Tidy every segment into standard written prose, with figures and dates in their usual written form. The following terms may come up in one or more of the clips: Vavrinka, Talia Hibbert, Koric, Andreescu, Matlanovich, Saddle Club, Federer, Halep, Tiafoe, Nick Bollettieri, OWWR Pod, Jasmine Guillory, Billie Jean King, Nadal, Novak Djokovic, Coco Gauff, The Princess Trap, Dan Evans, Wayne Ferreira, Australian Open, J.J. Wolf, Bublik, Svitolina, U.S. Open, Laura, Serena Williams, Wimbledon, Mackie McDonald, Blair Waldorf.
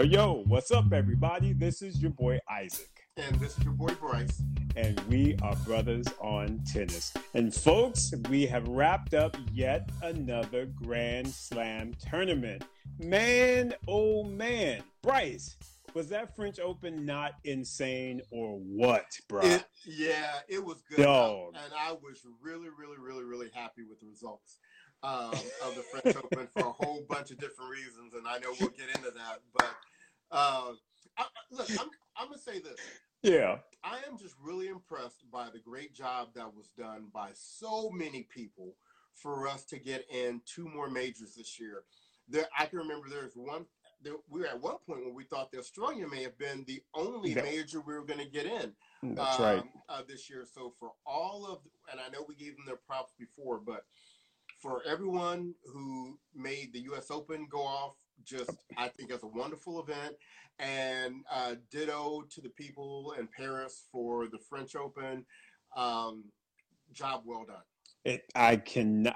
Yo, what's up, everybody? This is your boy Isaac. And this is your boy Bryce. And we are brothers on tennis. And folks, we have wrapped up yet another Grand Slam tournament. Man, oh man. Bryce, was that French Open not insane or what, bro? It was good. Dog. And I was really happy with the results of the French Open for a whole bunch of different reasons. And I know we'll get into that. But I'm going to say this. Yeah. I am just really impressed by the great job that was done by so many people for us to get in two more majors this year. I can remember there's one. We were at one point when we thought the Australia may have been the only major we were going to get in this year. So for all of, and I know we gave them their props before, but for everyone who made the U.S. Open go off, just I think as a wonderful event, and ditto to the people in Paris for the French Open. Job well done. I can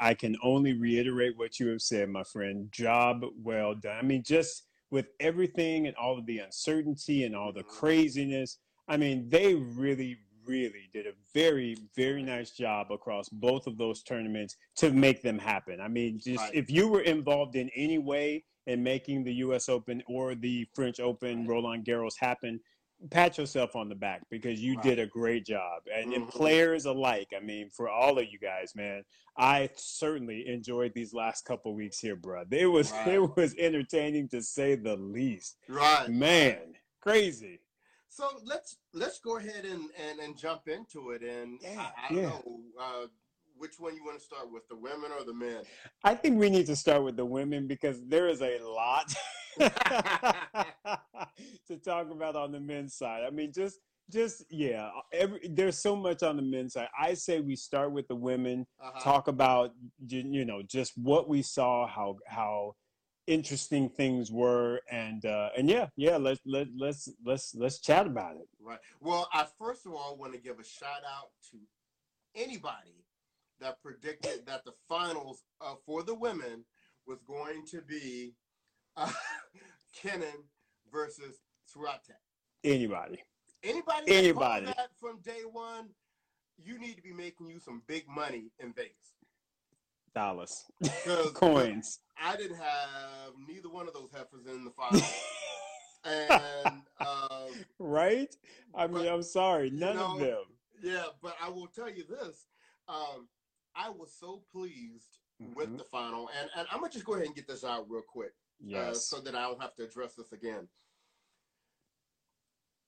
only reiterate what you have said, my friend. Job well done. I mean, just with everything and all of the uncertainty and all the craziness, I mean, they really did a very, very nice job across both of those tournaments to make them happen. I mean, just if you were involved in any way in making the U.S. Open or the French Open, Roland Garros happen, pat yourself on the back because you did a great job. And players alike, I mean, for all of you guys, man, I certainly enjoyed these last couple of weeks here, bro. It was entertaining to say the least. Right. Man, crazy. So let's go ahead and jump into it. And I don't know which one you want to start with, the women or the men? I think we need to start with the women because there is a lot to talk about on the men's side. I mean, there's so much on the men's side. I say we start with the women, talk about, you know, just what we saw, how interesting things were, and let's chat about it. Right. Well, I first of all want to give a shout out to anybody that predicted that the finals for the women was going to be Kenin versus Swiatek. Anybody that from day one, you need to be making you some big money in Vegas. Dollars. Coins. I didn't have neither one of those heifers in the finals. And right? I mean, I'm sorry. None of them. Yeah, but I will tell you this. I was so pleased with the final, and I'm going to just go ahead and get this out real quick, so that I don't have to address this again.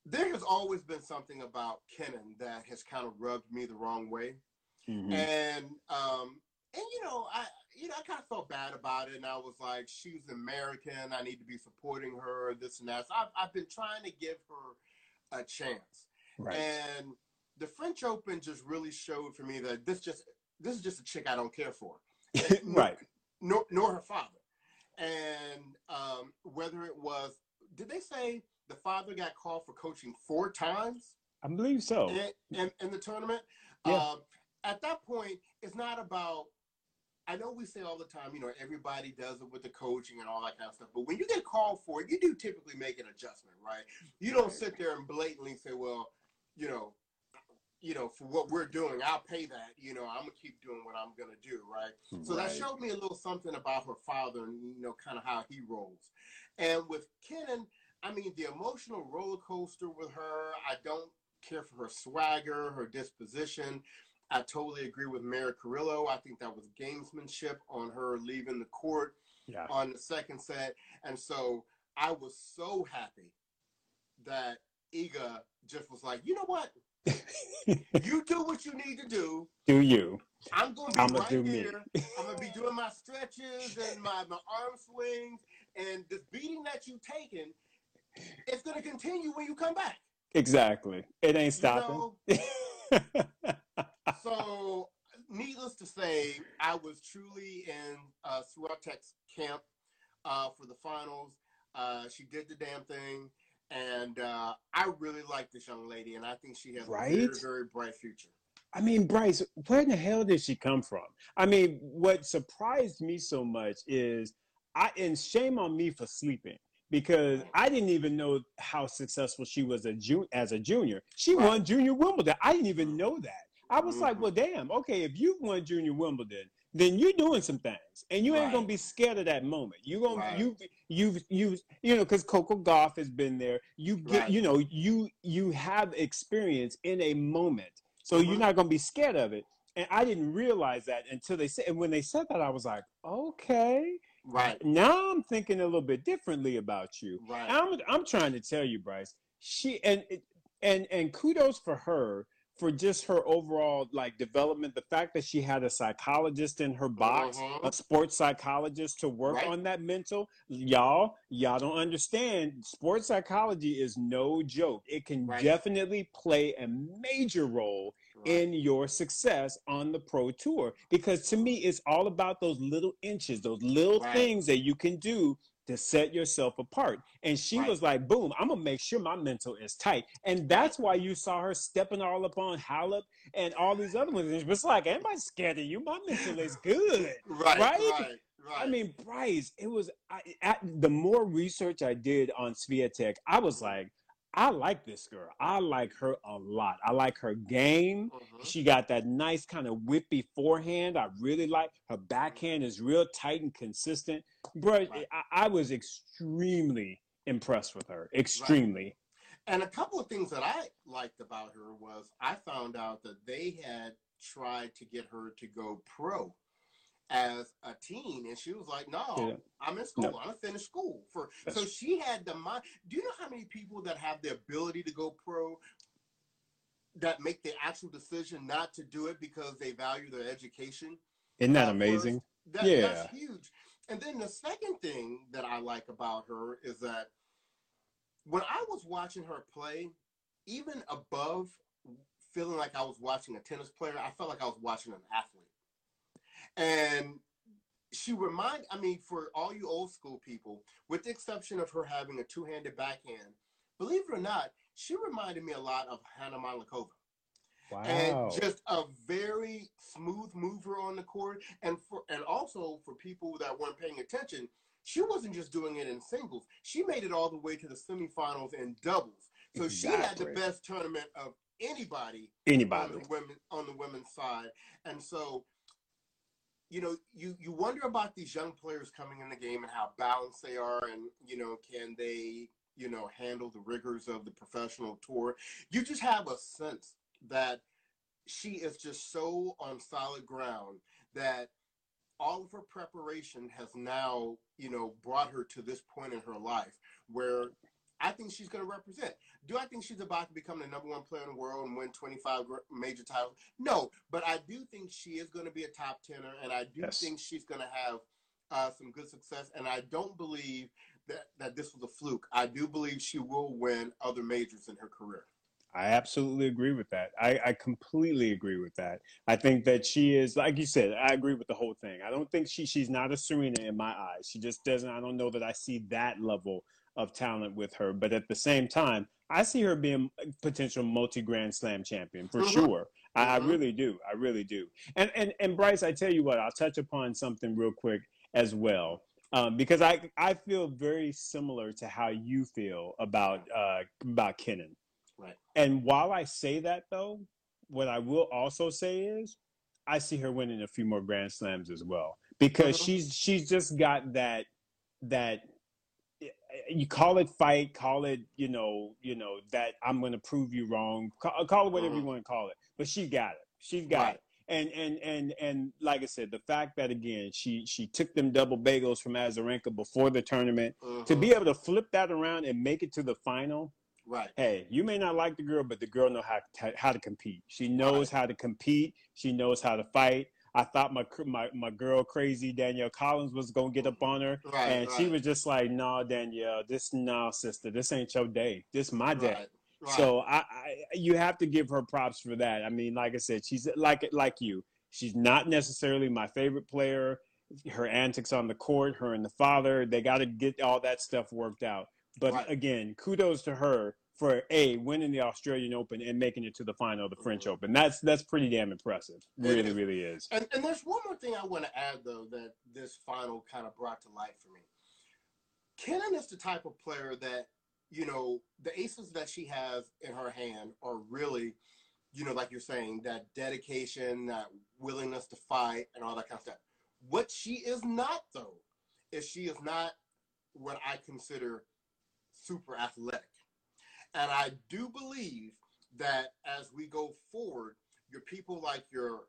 There has always been something about Kenin that has kind of rubbed me the wrong way, and I kind of felt bad about it, and I was like, she's American, I need to be supporting her, this and that. So I've been trying to give her a chance, and the French Open just really showed for me that this is just a chick I don't care for. Nor her father. And whether it was, did they say the father got called for coaching 4 times? I believe so. In the tournament? Yeah. At that point, it's not about, I know we say all the time, you know, everybody does it with the coaching and all that kind of stuff. But when you get called for it, you do typically make an adjustment, right? You don't sit there and blatantly say, well, you know, for what we're doing, I'll pay that. You know, I'm going to keep doing what I'm going to do, right? So that showed me a little something about her father and, you know, kind of how he rolls. And with Kenin, I mean, the emotional roller coaster with her, I don't care for her swagger, her disposition. I totally agree with Mary Carrillo. I think that was gamesmanship on her leaving the court on the second set. And so I was so happy that Iga just was like, you know what? You do what you need to do. Do you? I'm going to be right here. I'm going to be doing my stretches and my arm swings. And this beating that you've taken, it's going to continue when you come back. Exactly. It ain't stopping. You know? So, needless to say, I was truly in Swiatek's camp for the finals. She did the damn thing. And I really like this young lady, and I think she has a very, very bright future. I mean, Bryce, where in the hell did she come from? I mean, what surprised me so much is, and shame on me for sleeping, because I didn't even know how successful she was as a junior. She won Junior Wimbledon. I didn't even know that. I was like, well, damn, okay, if you won Junior Wimbledon, then you're doing some things, and you ain't gonna be scared of that moment. You're gonna you know, because Coco Gauff has been there. You get you know, you have experience in a moment, so you're not gonna be scared of it. And I didn't realize that until they said, and when they said that, I was like, okay. Right. Now I'm thinking a little bit differently about you. Right. I'm trying to tell you, Bryce, she and kudos for her for just her overall like development. The fact that she had a psychologist in her box, a sports psychologist to work on that mental. Y'all don't understand. Sports psychology is no joke. It can definitely play a major role in your success on the pro tour, because to me, it's all about those little inches, those little things that you can do to set yourself apart. And she was like, boom, I'm gonna make sure my mental is tight. And that's why you saw her stepping all up on Halep and all these other ones. It was like, am I scared of you? My mental is good. Right. I mean, Bryce, it was, the more research I did on Świątek, I was like, I like this girl. I like her a lot. I like her game. She got that nice kind of whippy forehand. I really like her backhand is real tight and consistent. Bro, I was extremely impressed with her. Extremely. Right. And a couple of things that I liked about her was I found out that they had tried to get her to go pro as a teen, and she was like, no, I'm in school. I'm gonna finish school. So she had the mind. Do you know how many people that have the ability to go pro that make the actual decision not to do it because they value their education? Isn't that amazing? That's huge. And then the second thing that I like about her is that when I was watching her play, even above feeling like I was watching a tennis player, I felt like I was watching an athlete. And she for all you old school people, with the exception of her having a two-handed backhand, believe it or not, she reminded me a lot of Hanna Mandlikova. Wow. And just a very smooth mover on the court. And also for people that weren't paying attention, she wasn't just doing it in singles. She made it all the way to the semifinals in doubles. So she had the best tournament of anybody on the women's side. And so, you know, you wonder about these young players coming in the game and how balanced they are, and, you know, can they, you know, handle the rigors of the professional tour. You just have a sense that she is just so on solid ground that all of her preparation has now, you know, brought her to this point in her life where I think she's going to represent. Do I think she's about to become the number one player in the world and win 25 major titles? No, but I do think she is going to be a top tenner, and I do think she's going to have some good success, and I don't believe that this was a fluke. I do believe she will win other majors in her career. I absolutely agree with that. I completely agree with that. I think that she is, like you said, I agree with the whole thing. I don't think she's not a Serena in my eyes. She just doesn't, I don't know that I see that level of talent with her, but at the same time, I see her being a potential multi-Grand Slam champion for sure. I really do. And Bryce, I tell you what, I'll touch upon something real quick as well, because I feel very similar to how you feel about Kenin. Right. And while I say that, though, what I will also say is I see her winning a few more Grand Slams as well, because she's just got that. You call it fight, call it, you know, that I'm going to prove you wrong, call it whatever you want to call it, but she got it. She's got it. And like I said, the fact that, again, she took them double bagels from Azarenka before the tournament to be able to flip that around and make it to the final. Right. Hey, you may not like the girl, but the girl knows how to compete. She knows how to compete. She knows how to fight. I thought my girl crazy Danielle Collins was gonna get up on her, and she was just like, "No, Danielle, sister, this ain't your day. This my day." Right. So you have to give her props for that. I mean, like I said, she's like you. She's not necessarily my favorite player. Her antics on the court, her and the father, they got to get all that stuff worked out. But again, kudos to her for winning the Australian Open and making it to the final of the French Open. That's pretty damn impressive. Really, really is. And there's one more thing I want to add, though, that this final kind of brought to light for me. Kennan is the type of player that, you know, the aces that she has in her hand are really, you know, like you're saying, that dedication, that willingness to fight and all that kind of stuff. What she is not, though, is she is not what I consider super athletic. And I do believe that as we go forward, your people like your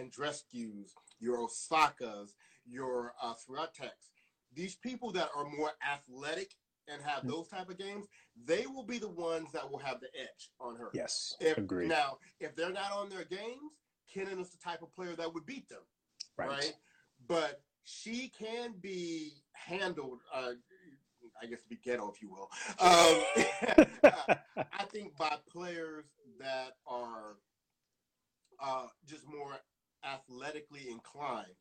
Andreescu's, your Osaka's, your Swiatek's, these people that are more athletic and have those type of games, they will be the ones that will have the edge on her. Yes, agreed. Now, if they're not on their games, Kennan is the type of player that would beat them, right? But she can be handled, I guess, to be ghetto, if you will. I think by players that are just more athletically inclined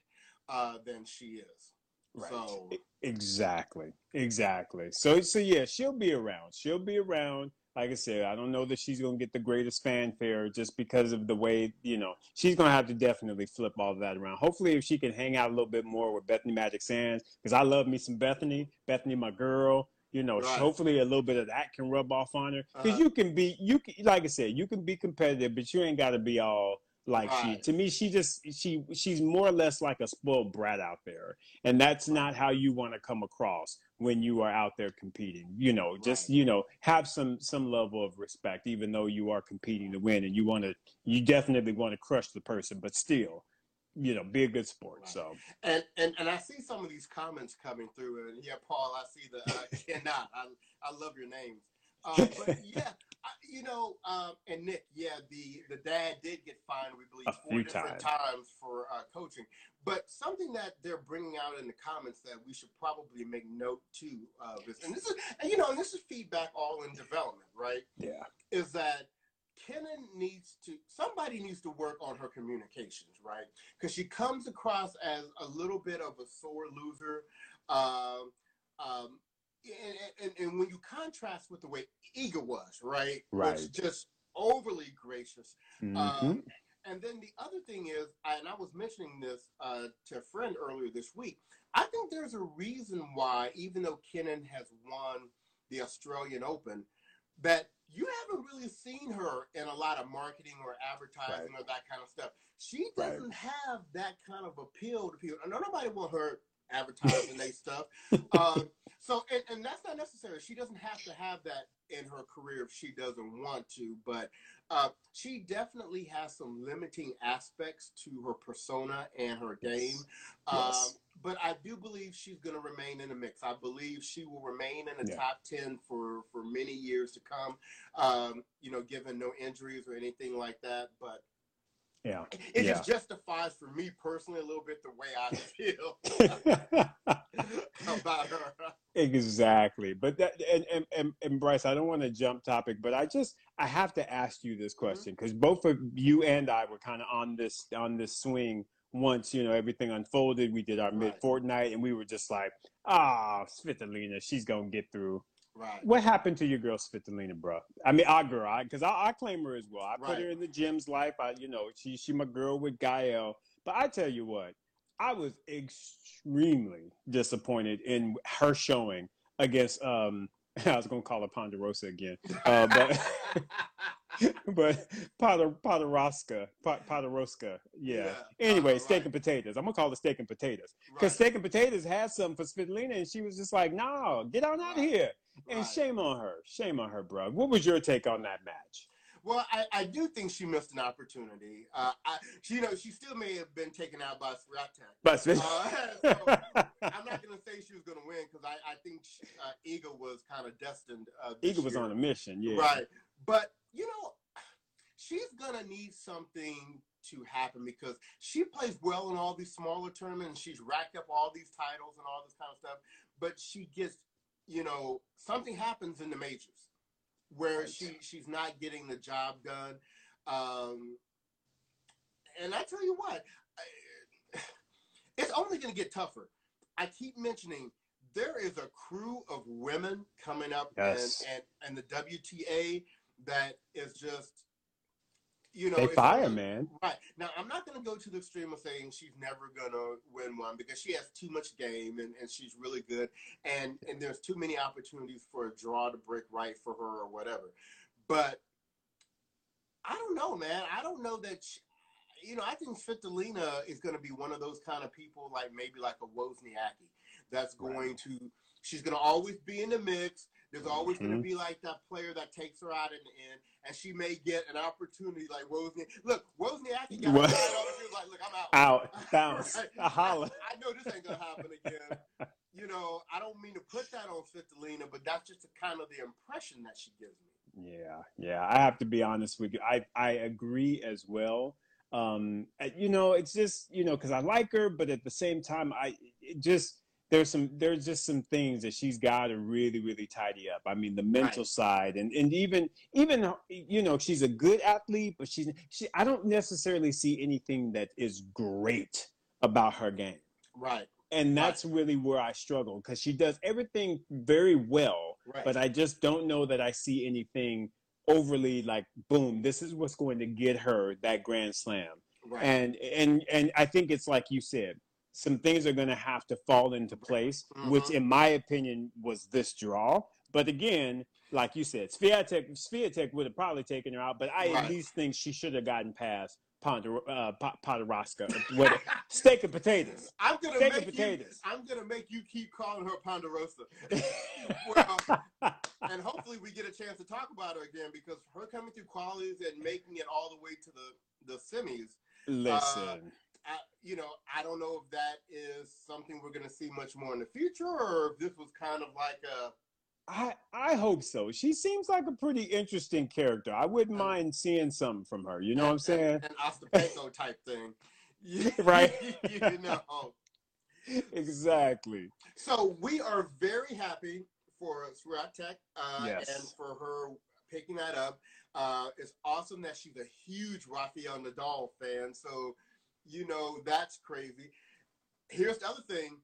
than she is. Right. So. Exactly. So yeah, she'll be around. Like I said, I don't know that she's going to get the greatest fanfare just because of the way, you know, she's going to have to definitely flip all of that around. Hopefully, if she can hang out a little bit more with Bethany Mattek-Sands, because I love me some Bethany. Bethany, my girl. You know, hopefully a little bit of that can rub off on her. Because you can be competitive, but you ain't got to be all like she. To me, she's more or less like a spoiled brat out there. And that's not how you want to come across when you are out there competing. You know, just, you know, have some level of respect, even though you are competing to win and you definitely want to crush the person, but still, you know, be a good sport. Right. So, and I see some of these comments coming through, and yeah, Paul, I see the cannot. I love your names, but yeah, and Nick, yeah, the dad did get fined, we believe, four different times for coaching. But something that they're bringing out in the comments that we should probably make note to this is feedback all in development, right? Yeah, is that. Kennan somebody needs to work on her communications, right? Because she comes across as a little bit of a sore loser. And when you contrast with the way Iga was, right? Which just overly gracious. Mm-hmm. And then the other thing is, and I was mentioning this to a friend earlier this week, I think there's a reason why, even though Kennan has won the Australian Open, that you haven't really seen her in a lot of marketing or advertising or that kind of stuff. She doesn't have that kind of appeal to people. I know nobody wants her advertising their stuff. So that's not necessary. She doesn't have to have that in her career if she doesn't want to. But she definitely has some limiting aspects to her persona and her game. Yes. But I do believe she's going to remain in the mix. I believe she will remain in the top 10 for many years to come, given no injuries or anything like that. But yeah, it just justifies for me personally a little bit the way I feel about her. Exactly. But that, and Bryce, I don't want to jump topic, but I have to ask you this question because both of you and I were kind of on this swing. Once, you know, everything unfolded, we did our mid-fortnight, and we were just like, Svitolina, she's going to get through. Right. What happened to your girl Svitolina, bro? I mean, our girl, because I claim her as well. I put her in the gym's life. She my girl with Gael. But I tell you what, I was extremely disappointed in her showing against, I was going to call her Ponderosa again. But Ponderoska, yeah. Anyway, steak and potatoes. I'm gonna call it steak and potatoes because steak and potatoes had something for Svitolina, and she was just like, "No, get on out of here." And shame on her, bro. What was your take on that match? Well, I do think she missed an opportunity. She still may have been taken out by Swiatek. So I'm not going to say she was going to win because I think Iga was kind of destined. Iga was on a mission, yeah. Right. But, you know, she's going to need something to happen because she plays well in all these smaller tournaments. And she's racked up all these titles and all this kind of stuff. But she gets, you know, something happens in the majors where she's not getting the job done. And I tell you what, it's only going to get tougher. I keep mentioning there is a crew of women coming up and the WTA that is just, you know. They fire, man. Right. Now, I'm not going to go to the extreme of saying she's never going to win one because she has too much game, and she's really good, and there's too many opportunities for a draw to break right for her or whatever. But I don't know, man. I don't know that she, you know, I think Svitolina is going to be one of those kind of people, like maybe like a Wozniacki, that's going right. to, she's going to always be in the mix. There's always going to be like that player that takes her out in the end, and she may get an opportunity like Wozniacki. Look, Wozniacki got what? She was like, look, I'm out. Out. Bounce. Right? A holler. I know this ain't going to happen again. You know, I don't mean to put that on Svitolina, but that's just the, kind of the impression that she gives me. Yeah, yeah. I have to be honest with you. I agree as well. You know, it's just, you know, because I like her, but at the same time, there's just some things that she's got to really, really tidy up. I mean, the mental right. side, and even you know, she's a good athlete, but she I don't necessarily see anything that is great about her game. Right. And that's right. really where I struggle, because she does everything very well, right. but I just don't know that I see anything overly like, boom, this is what's going to get her that grand slam. Right. And I think it's like you said, some things are going to have to fall into place, which in my opinion was this draw. But again, like you said, Świątek would have probably taken her out, but I right. at least think she should have gotten past Ponderoska. Steak and potatoes. I'm gonna make you keep calling her Ponderosa. Well, and hopefully we get a chance to talk about her again, because her coming through qualies and making it all the way to the semis. Listen, you know, I don't know if that is something we're gonna see much more in the future, or if this was kind of like a. I hope so. She seems like a pretty interesting character. I wouldn't mind seeing something from her. You know what I'm saying? An Ostapenko type thing. Right. You know. Exactly. So we are very happy for Świątek yes. and for her picking that up. It's awesome that she's a huge Rafael Nadal fan. So, you know, that's crazy. Here's the other thing.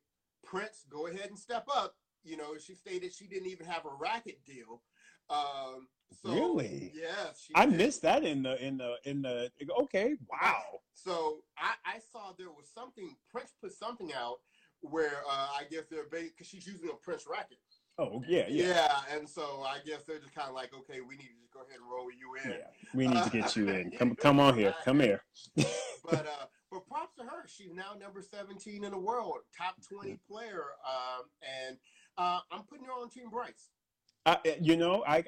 Prince, go ahead and step up. You know, she stated she didn't even have a racket deal. So, really? Yeah. I missed that in the. Okay. Wow. So I saw there was something Prince put something out where I guess they're because she's using a Prince racket. Oh yeah, yeah. Yeah, and so I guess they're just kind of like, okay, we need to just go ahead and roll you in. Yeah, we need to get you in. Come on here. Come here. But props to her. She's now number 17 in the world, top 20 player, and I'm putting her on Team Bryce. You know, I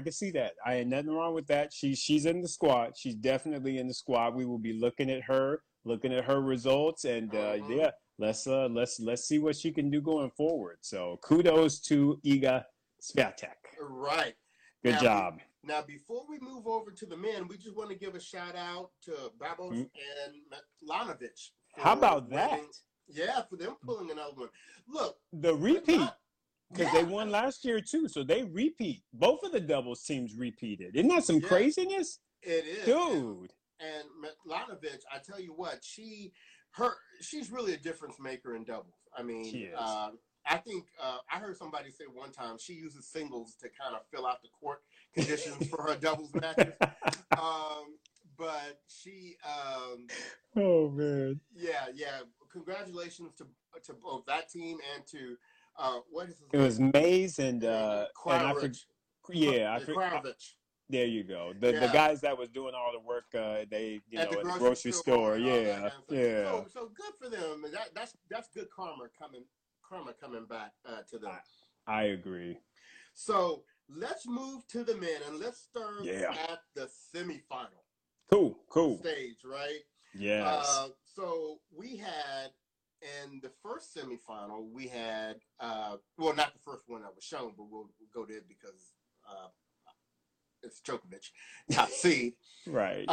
can see that. I ain't nothing wrong with that. She's in the squad. She's definitely in the squad. We will be looking at her results, and yeah, let's see what she can do going forward. So kudos to Iga Świątek. Right. Good job. Now, before we move over to the men, we just want to give a shout out to Babos and Matlanovich. How about that? Yeah, for them pulling another one. Look. The repeat. Because they won last year, too. So they repeat. Both of the doubles teams repeated. Isn't that some craziness? It is. Dude. And Matlanovich, I tell you what, she's really a difference maker in doubles. I mean, she is. I think I heard somebody say one time she uses singles to kind of fill out the court conditions for her doubles matches. But she, oh man, yeah. Congratulations to both that team and to what is his name? It was Mays and Kravitz. There you go. The guys that was doing all the work, they at the grocery store. So good for them. That's good karma coming back to them. I agree. So let's move to the men, and let's start at the semifinal. Cool stage, right? Yes. So we had in the first semifinal, we had well, not the first one that was shown, but we'll go there because it's Djokovic, top seed, right?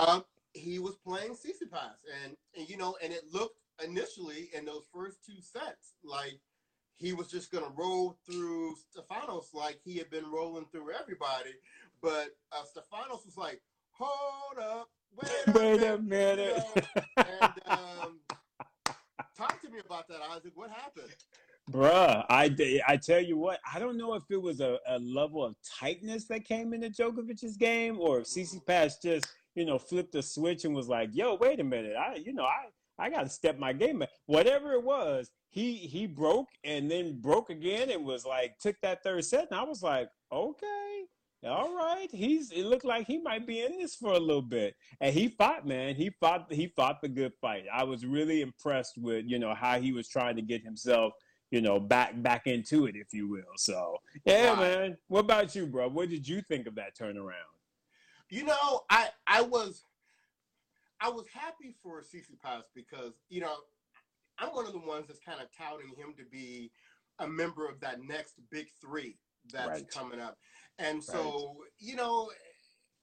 He was playing Tsitsipas, and you know, and it looked initially in those first two sets like he was just going to roll through Stefanos like he had been rolling through everybody. But Stefanos was like, hold up, wait a minute. And talk to me about that, Isaac. What happened? Bruh, I tell you what, I don't know if it was a level of tightness that came into Djokovic's game, or if Tsitsipas just, you know, flipped a switch and was like, yo, wait a minute. I, you know, I, I got to step my game back. Whatever it was, he broke and then broke again and was like, took that third set. And I was like, okay, all right. It looked like he might be in this for a little bit. And he fought, man. He fought the good fight. I was really impressed with, how he was trying to get himself, back into it, if you will. So, yeah, wow. Man. What about you, bro? What did you think of that turnaround? I was happy for Tsitsipas because, I'm one of the ones that's kind of touting him to be a member of that next big three that's coming up. And so,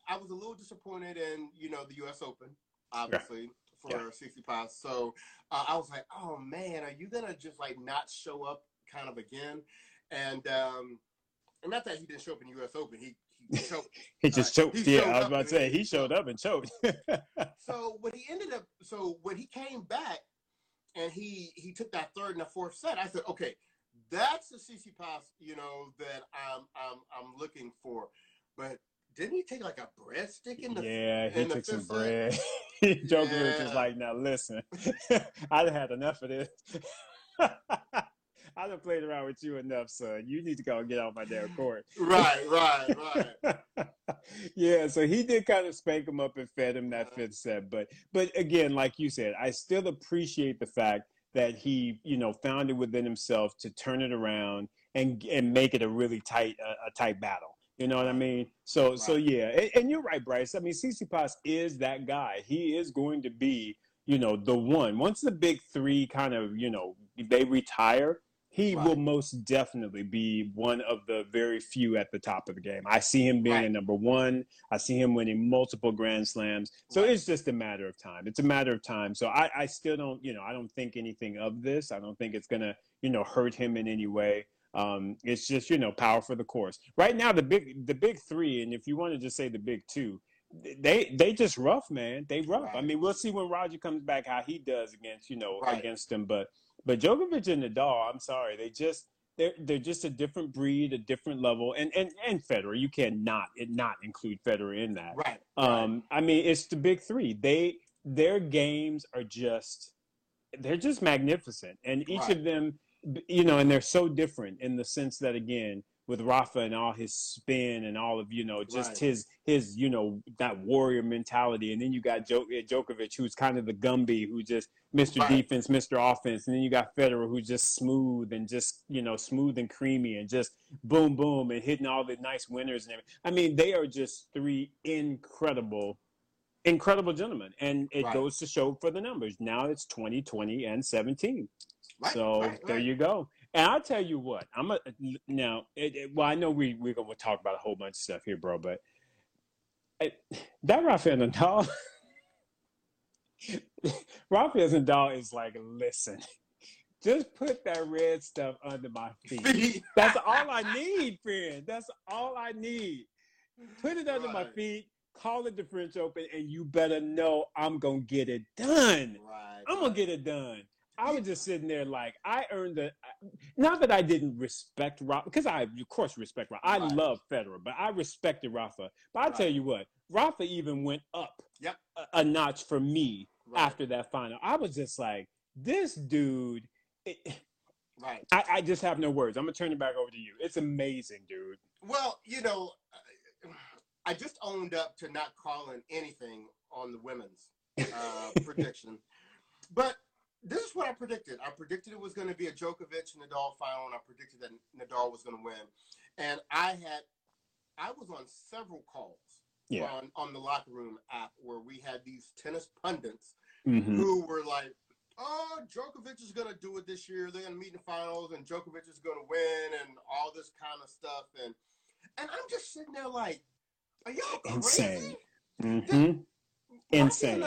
I was a little disappointed in, the U.S. Open, obviously, for Tsitsipas. So I was like, oh, man, are you going to just, not show up kind of again? And not that he didn't show up in the U.S. Open. He just choked. I was about to say, he showed up and choked. So when he came back and he took that third and the fourth set, I said, okay, that's the Tsitsipas, that I'm looking for. But didn't he take a breadstick in the he took some bread. Djokovic was like, now listen, I done had enough of this. I done played around with you enough, son. You need to go and get off my damn court. Right. Yeah, so he did kind of spank him up and fed him that fifth set. But again, like you said, I still appreciate the fact that he, found it within himself to turn it around and make it a really tight tight battle. You know what I mean? So yeah. And you're right, Bryce. I mean, Tsitsipas is that guy. He is going to be, the one. Once the big three kind of, they retire, he will most definitely be one of the very few at the top of the game. I see him being a number one. I see him winning multiple Grand Slams. So it's just a matter of time. It's a matter of time. So I still don't, I don't think anything of this. I don't think it's going to, hurt him in any way. It's just, power for the course. Right now, the big three, and if you want to just say the big two, they just rough, man. They rough. I mean, we'll see when Roger comes back how he does against, against them, But Djokovic and Nadal, I'm sorry, they're just a different breed, a different level, and Federer. You cannot not include Federer in that. Right. I mean, it's the big three. Their games are they're just magnificent, and each of them, and they're so different in the sense that again, with Rafa and all his spin and all of his that warrior mentality, and then you got Djokovic, who's kind of the Gumby, who just Mr. Defense, Mr. Offense, and then you got Federer, who's just smooth and just smooth and creamy and just boom boom and hitting all the nice winners and everything. I mean, they are just three incredible gentlemen, and it goes to show for the numbers. Now it's 20, 20, and 17. There you go. And I'll tell you what, I know we're going to talk about a whole bunch of stuff here, bro, but that Rafael Nadal is like, listen, just put that red stuff under my feet. That's all I need, friend. That's all I need. Put it under my feet. Call it the French Open, and you better know I'm going to get it done. I'm going to get it done. I was just sitting there like, I earned not that I didn't respect Rafa, because I, of course, respect Rafa. I love Federer, but I respected Rafa. But I'll tell you what, Rafa even went up a notch for me after that final. I was just like, this dude, I just have no words. I'm going to turn it back over to you. It's amazing, dude. Well, I just owned up to not calling anything on the women's prediction. But this is what I predicted. I predicted it was going to be a Djokovic-Nadal final, and I predicted that Nadal was going to win. And I was on several calls on the Locker Room app where we had these tennis pundits who were like, oh, Djokovic is going to do it this year. They're going to meet in the finals, and Djokovic is going to win and all this kind of stuff. And I'm just sitting there like, are y'all crazy? Insane. Insane.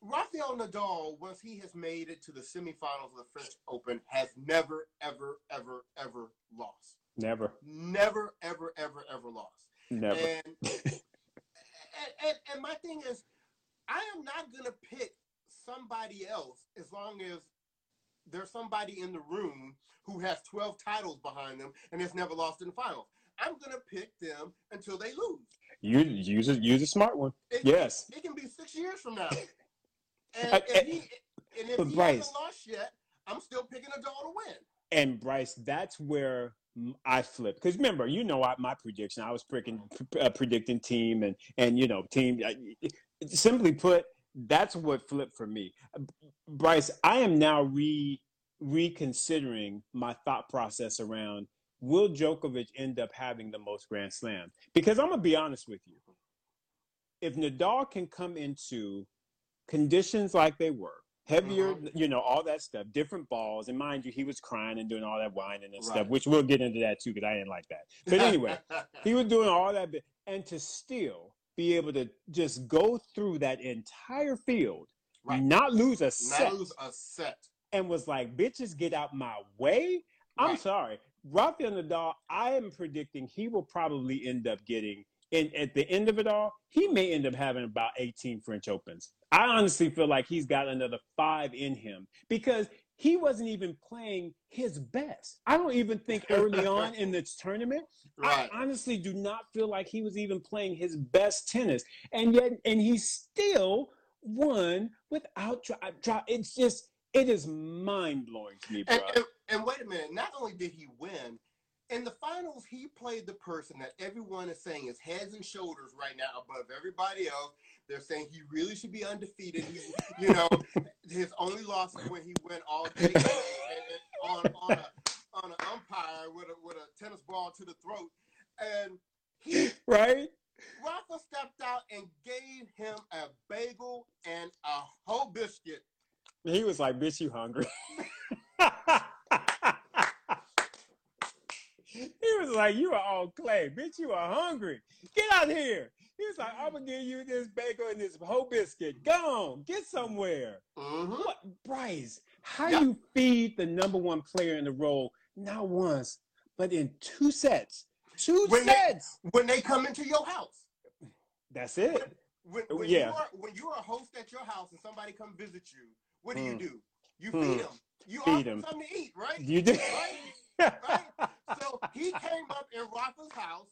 Rafael Nadal, once he has made it to the semifinals of the French Open, has never, ever, ever, ever lost. Never, ever, ever, ever lost. Never. And, and my thing is, I am not going to pick somebody else as long as there's somebody in the room who has 12 titles behind them and has never lost in the finals. I'm going to pick them until they lose. You use a smart one. It can be 6 years from now. And if Bryce hasn't lost yet, I'm still picking Nadal to win. And Bryce, that's where I flip, because remember, you know, my prediction. I was predicting team and you know team. Simply put, that's what flipped for me. Bryce, I am now reconsidering my thought process around, will Djokovic end up having the most Grand Slams? Because I'm gonna be honest with you, if Nadal can come into conditions like they were, heavier, you know, all that stuff, different balls. And mind you, he was crying and doing all that whining and stuff, which we'll get into that too, because I didn't like that. But anyway, he was doing all that. And to still be able to just go through that entire field, not lose a set. Not lose a set. And was like, bitches, get out my way. I'm sorry. Rafael Nadal, I am predicting he will probably end up getting, and at the end of it all, he may end up having about 18 French Opens. I honestly feel like he's got another 5 in him, because he wasn't even playing his best. I don't even think early on in this tournament, I honestly do not feel like he was even playing his best tennis. And yet, and he still won without try. It's just, it is mind-blowing to me, bro. And wait a minute, not only did he win, in the finals, he played the person that everyone is saying is heads and shoulders right now above everybody else. They're saying he really should be undefeated. He, you know, his only loss is when he went all day on an umpire with a tennis ball to the throat. And he, Rafa stepped out and gave him a bagel and a whole biscuit. He was like, bitch, you hungry. He was like, you are all clay. Bitch, you are hungry. Get out here. He was like, I'm going to give you this bagel and this whole biscuit. Go on. Get somewhere. What, Bryce, how you feed the number one player in the role, not once, but in 2 sets? 2 sets. When they come into your house. That's it. When you're a host at your house and somebody come visit you, what do you do? You feed them. You feed them something to eat, right? You do. Right? So he came up in Rafa's house,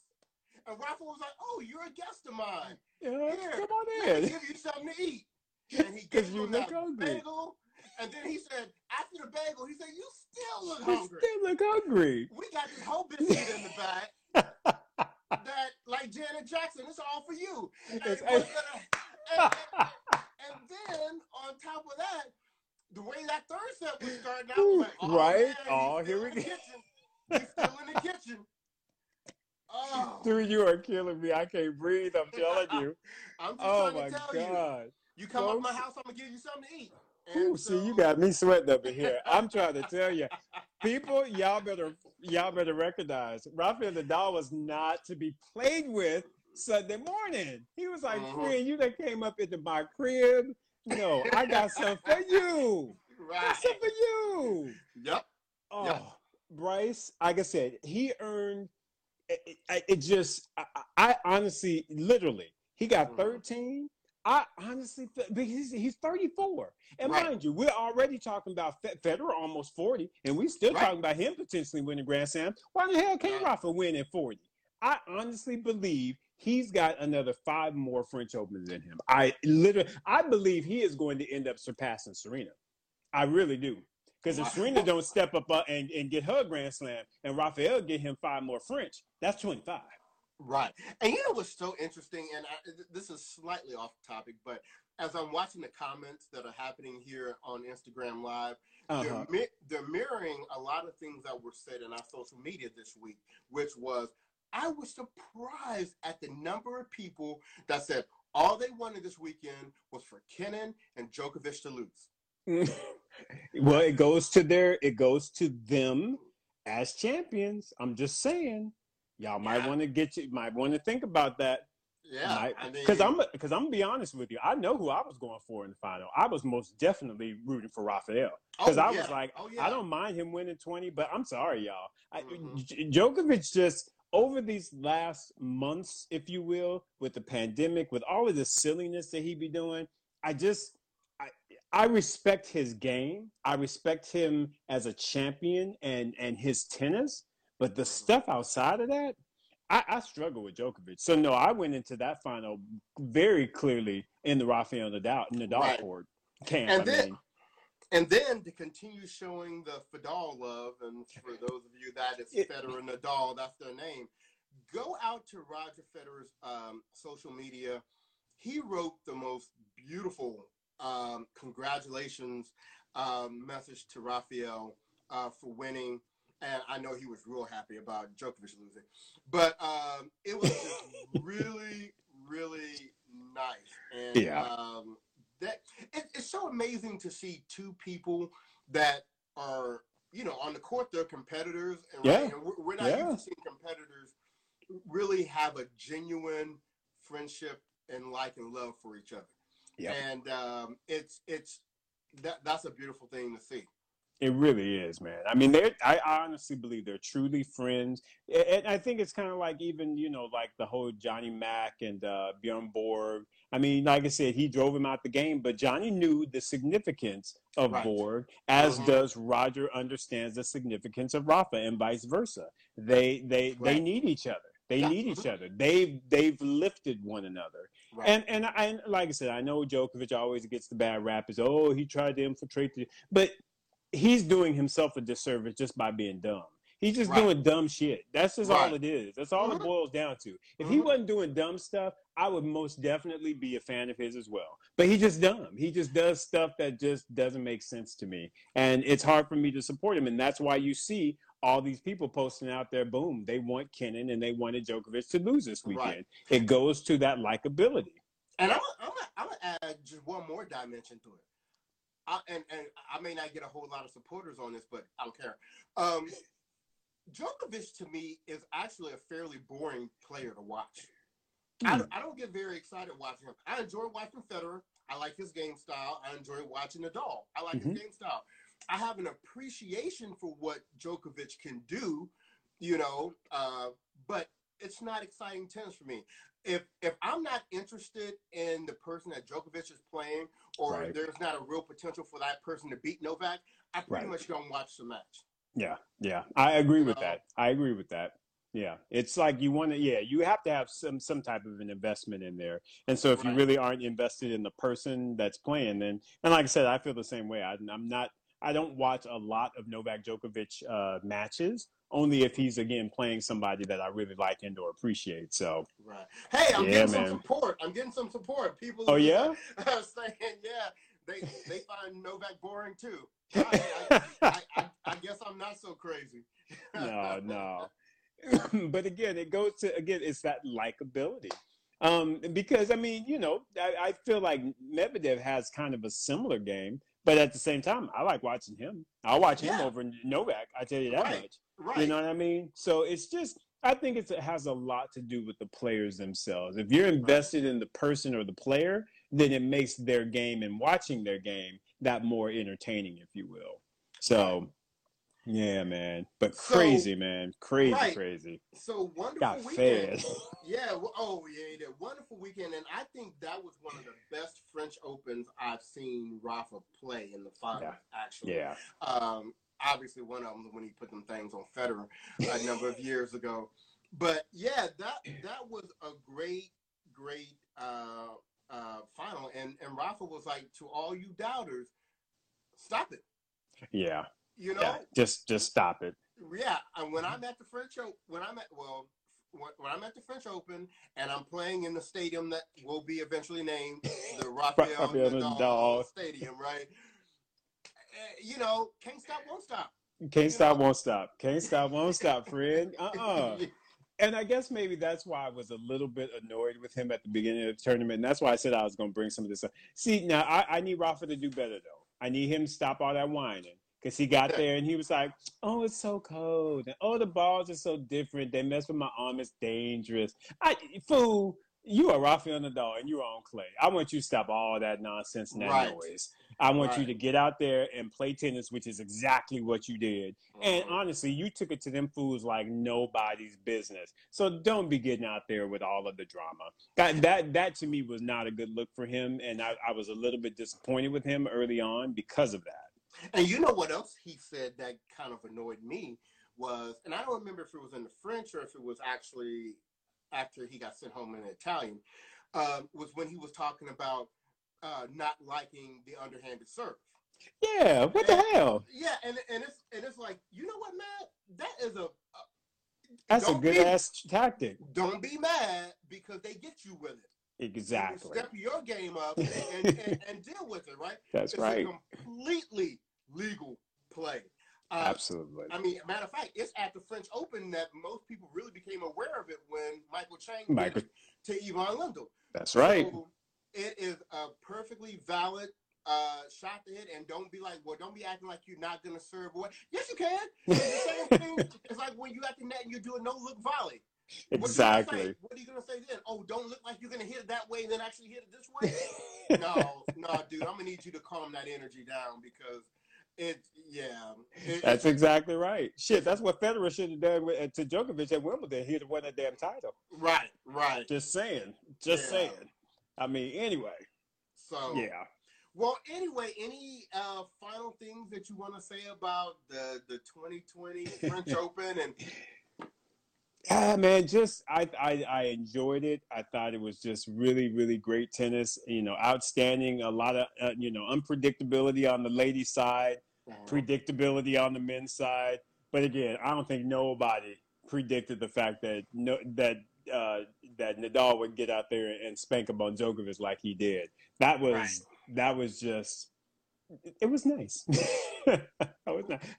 and Rafa was like, "Oh, you're a guest of mine. Here, come on in. Let me give you something to eat." And he gave him that bagel, and then he said, after the bagel, he said, "You still look hungry. You still look hungry. We got this whole biscuit in the bag that, like Janet Jackson, it's all for you." And then on top of that, the way that third set was starting out, was like, "Oh, man, here we go. You're still in the kitchen." Oh. Dude, you are killing me. I can't breathe. I'm telling you. I'm just trying to tell you. You come up my house, I'm going to give you something to eat. Ooh, so... See, you got me sweating up in here. I'm trying to tell you. People, y'all better recognize, Rafael Nadal was not to be played with Sunday morning. He was like, friend, you that came up into my crib. No, I got something for you. Right. I got something for you. Yep. Oh. Yep. Bryce, like I said, he earned it just, I honestly, literally, he got 13. I honestly, because he's 34. And mind you, we're already talking about Federer almost 40, and we still talking about him potentially winning Grand Slam. Why the hell can't Rafa win at 40? I honestly believe he's got another 5 more French Opens in him. I believe he is going to end up surpassing Serena. I really do. Because if Serena don't step up and get her Grand Slam, and Rafael get him 5 more French, that's 25. Right. And you know what's so interesting, and this is slightly off topic, but as I'm watching the comments that are happening here on Instagram Live, they're mirroring a lot of things that were said in our social media this week, which was, I was surprised at the number of people that said all they wanted this weekend was for Kenin and Djokovic to lose. Well, it goes to them as champions. I'm just saying, y'all might want to think about that. Yeah, because I'm gonna be honest with you. I know who I was going for in the final. I was most definitely rooting for Rafael, because I was like, I don't mind him winning 20, but I'm sorry, y'all. Djokovic just over these last months, if you will, with the pandemic, with all of the silliness that he be doing, I respect his game. I respect him as a champion and his tennis. But the stuff outside of that, I struggle with Djokovic. So, no, I went into that final very clearly in the Rafael Nadal court. Damn, and then to continue showing the Fedal love, and for those of you that it's Federer and Nadal, that's their name. Go out to Roger Federer's social media. He wrote the most beautiful congratulations message to Rafael for winning. And I know he was real happy about Djokovic losing. But it was just really, really nice. And it's so amazing to see two people that are, you know, on the court, they're competitors. And, right? And we're not used to seeing competitors really have a genuine friendship and like and love for each other. Yeah. And that's a beautiful thing to see. It really is, man. I mean, I honestly believe they're truly friends. And I think it's kind of like even, you know, like the whole Johnny Mack and Bjorn Borg. I mean, like I said, he drove him out the game, but Johnny knew the significance of Borg, as does Roger understands the significance of Rafa, and vice versa. They need each other. They need each other. They've lifted one another. Right. And like I said, I know Djokovic always gets the bad rap as, oh, he tried to infiltrate the, but he's doing himself a disservice just by being dumb. He's just doing dumb shit. That's just all it is. That's all it boils down to. If he wasn't doing dumb stuff, I would most definitely be a fan of his as well. But he's just dumb. He just does stuff that just doesn't make sense to me. And it's hard for me to support him. And that's why you see all these people posting out there, boom, they want Kenin and they wanted Djokovic to lose this weekend. Right. It goes to that likability. And I'm going to add just one more dimension to it. And I may not get a whole lot of supporters on this, but I don't care. Djokovic, to me, is actually a fairly boring player to watch. I don't get very excited watching him. I enjoy watching Federer. I like his game style. I enjoy watching Nadal. I like his game style. I have an appreciation for what Djokovic can do, you know, but it's not exciting tennis for me. If I'm not interested in the person that Djokovic is playing, or there's not a real potential for that person to beat Novak, I pretty much don't watch the match. Yeah. I agree with that. Yeah. It's like you want to, you have to have some type of an investment in there. And so if you really aren't invested in the person that's playing, then, and like I said, I feel the same way. I don't watch a lot of Novak Djokovic matches, only if he's, again, playing somebody that I really like and or appreciate. So, hey, I'm getting some support. People are saying, they find Novak boring too. I guess I'm not so crazy. No. But again, it goes to, it's that likability. Because, I mean, you know, I feel like Medvedev has kind of a similar game. But at the same time, I like watching him. I'll watch him over Novak. I tell you that much. Right. You know what I mean? So it's just, I think it has a lot to do with the players themselves. If you're invested in the person or the player, then it makes their game and watching their game that more entertaining, if you will. So, yeah, man. But crazy, man. Crazy. So wonderful weekend. Yeah. Oh, yeah. Wonderful weekend. And I think that was one of the best French Opens I've seen Rafa play in the finals, actually. Yeah. Obviously, one of them when he put them things on Federer a number of years ago. But, yeah, that was a great, great final. And Rafa was like, to all you doubters, stop it. Yeah. You know? Yeah, just stop it. Yeah. And when I'm at the French Open, when I'm at the French Open and I'm playing in the stadium that will be eventually named the Rafael Nadal Stadium, right? You know, can't stop, won't stop. Can't stop, won't stop, friend. And I guess maybe that's why I was a little bit annoyed with him at the beginning of the tournament. And that's why I said I was going to bring some of this up. See, now I need Rafa to do better, though. I need him to stop all that whining. Because he got there and he was like, oh, it's so cold. And, oh, the balls are so different. They mess with my arm. It's dangerous. Fool, you are Rafael Nadal and you're on clay. I want you to stop all that nonsense and that noise. I want you to get out there and play tennis, which is exactly what you did. And honestly, you took it to them fools like nobody's business. So don't be getting out there with all of the drama. That to me was not a good look for him. And I was a little bit disappointed with him early on because of that. And you know what else he said that kind of annoyed me was, and I don't remember if it was in the French or if it was actually after he got sent home in Italian, was when he was talking about not liking the underhanded serve. Yeah, what the hell? Yeah, and it's like, you know what, man? That is that's a good-ass tactic. Don't be mad because they get you with it. Exactly. You step your game up and deal with it, right? That's right. It's a completely legal play. Absolutely. I mean, matter of fact, it's at the French Open that most people really became aware of it when Michael Chang did it to Ivan Lendl. That's right. So it is a perfectly valid shot to hit, and don't be like, well, don't be acting like you're not going to serve away. Yes, you can. It's the same thing. It's like when you at the net and you do a no-look volley. Exactly. What are you going to say then? Oh, don't look like you're going to hit it that way and then actually hit it this way? No, dude, I'm going to need you to calm that energy down because that's exactly right. Shit, that's what Federer should have done to Djokovic at Wimbledon. He'd have won that damn title. Right. Just saying. I mean, anyway. So, yeah. Well, anyway, any final things that you want to say about the 2020 French Open? And man, just I enjoyed it. I thought it was just really, really great tennis. You know, outstanding. A lot of unpredictability on the ladies' side, predictability on the men's side. But again, I don't think nobody predicted the fact that Nadal would get out there and spank him on Djokovic like he did. That was just, it was nice.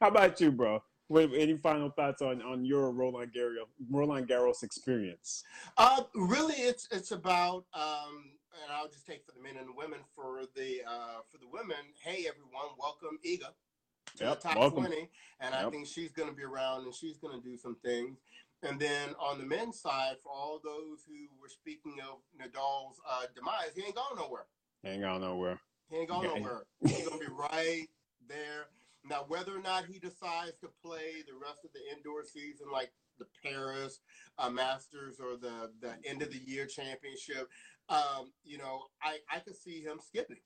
How about you, bro? Any final thoughts on your Roland Garros experience? Really, it's about, and I'll just take for the men and the women. For the women, hey everyone, welcome Iga to the top 20, and I think she's going to be around and she's going to do some things. And then on the men's side, for all those who were speaking of Nadal's demise, he ain't going nowhere. He's going to be right there. Now, whether or not he decides to play the rest of the indoor season, like the Paris Masters or the end-of-the-year championship, I could see him skipping.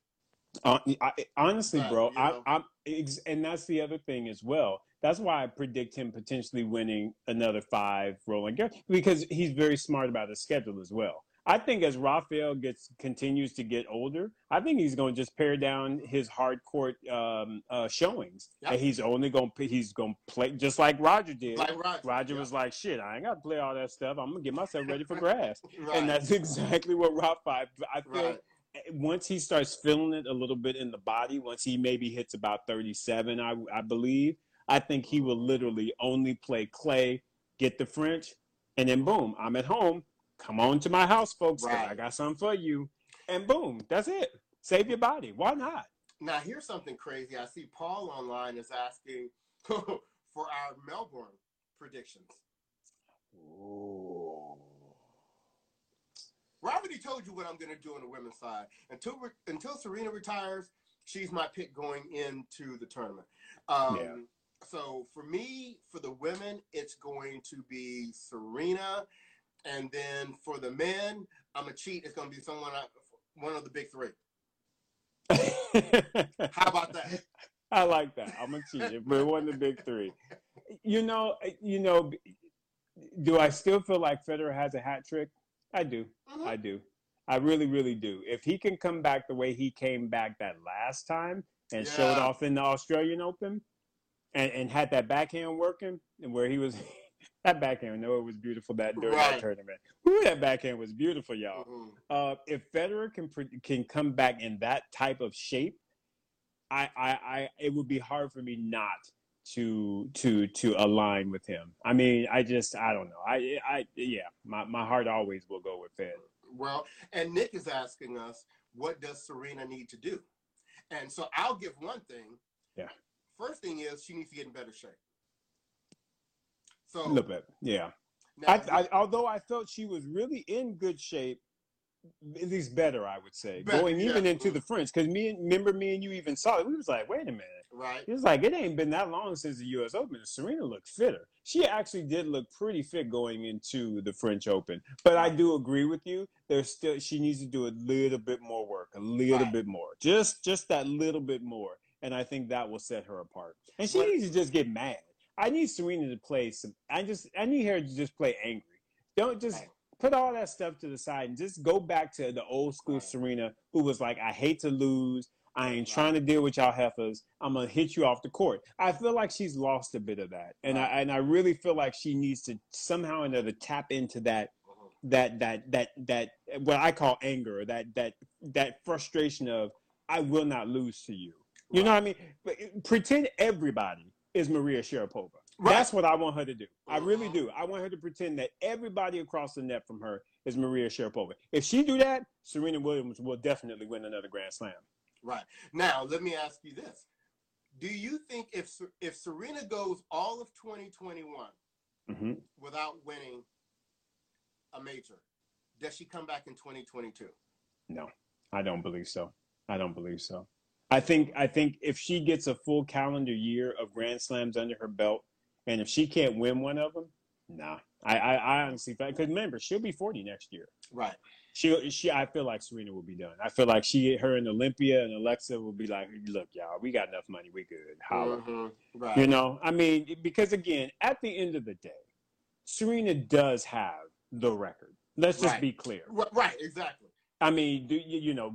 And that's the other thing as well. That's why I predict him potentially winning another 5 Roland Garros, because he's very smart about his schedule as well. I think as Rafael continues to get older, I think he's going to just pare down his hard court showings, and he's going to play just like Roger did. Roger was like, "Shit, I ain't got to play all that stuff. I'm gonna get myself ready for grass," and that's exactly what Rafael. I feel once he starts feeling it a little bit in the body, once he maybe hits about 37, I believe, I think he will literally only play clay, get the French, and then boom, I'm at home. Come on to my house, folks. I got something for you. And boom, that's it. Save your body. Why not? Now, here's something crazy. I see Paul online is asking for our Melbourne predictions. Ooh. Well, I already told you what I'm going to do on the women's side. Until Serena retires, she's my pick going into the tournament. So for me, for the women, it's going to be Serena. And then for the men, I'm going to cheat. It's going to be one of the big three. How about that? I like that. I'm going to cheat. It but one of the big three. You know, do I still feel like Federer has a hat trick? I do. Mm-hmm. I do. I really, really do. If he can come back the way he came back that last time and showed off in the Australian Open and had that backhand working and where he was – that backhand, it was beautiful during that tournament. Ooh, that backhand was beautiful, y'all. Mm-hmm. If Federer can come back in that type of shape, I it would be hard for me not to align with him. I mean, I don't know. My heart always will go with Fed. Well, and Nick is asking us, what does Serena need to do? And so I'll give one thing. Yeah. First thing is she needs to get in better shape. So, a little bit, yeah. Now, although I felt she was really in good shape, at least better, I would say, going even into the French. Because me and you even saw it. We was like, wait a minute. Right. It was like, it ain't been that long since the U.S. Open. Serena looked fitter. She actually did look pretty fit going into the French Open. But I do agree with you. She needs to do a little bit more work, a little bit more. Just that little bit more. And I think that will set her apart. And she needs to just get mad. I need Serena to play I need her to just play angry. Don't just put all that stuff to the side and just go back to the old school Serena, who was like, I hate to lose. I ain't trying to deal with y'all heifers. I'm going to hit you off the court. I feel like she's lost a bit of that. And I really feel like she needs to somehow or another tap into that what I call anger, that frustration of, I will not lose to you. You know what I mean? But pretend everybody is Maria Sharapova. Right. That's what I want her to do. I really do. I want her to pretend that everybody across the net from her is Maria Sharapova. If she do that, Serena Williams will definitely win another Grand Slam. Right. Now, let me ask you this. Do you think if Serena goes all of 2021 mm-hmm. without winning a major, does she come back in 2022? No, I don't believe so. I think if she gets a full calendar year of Grand Slams under her belt, and if she can't win one of them, nah. I honestly think, because remember, she'll be 40 next year. Right. She. I feel like Serena will be done. I feel like her and Olympia and Alexa will be like, look, y'all, we got enough money. We good. Holla. Mm-hmm. Right. You know, I mean, because again, at the end of the day, Serena does have the record. Let's just be clear. Right. Exactly. I mean,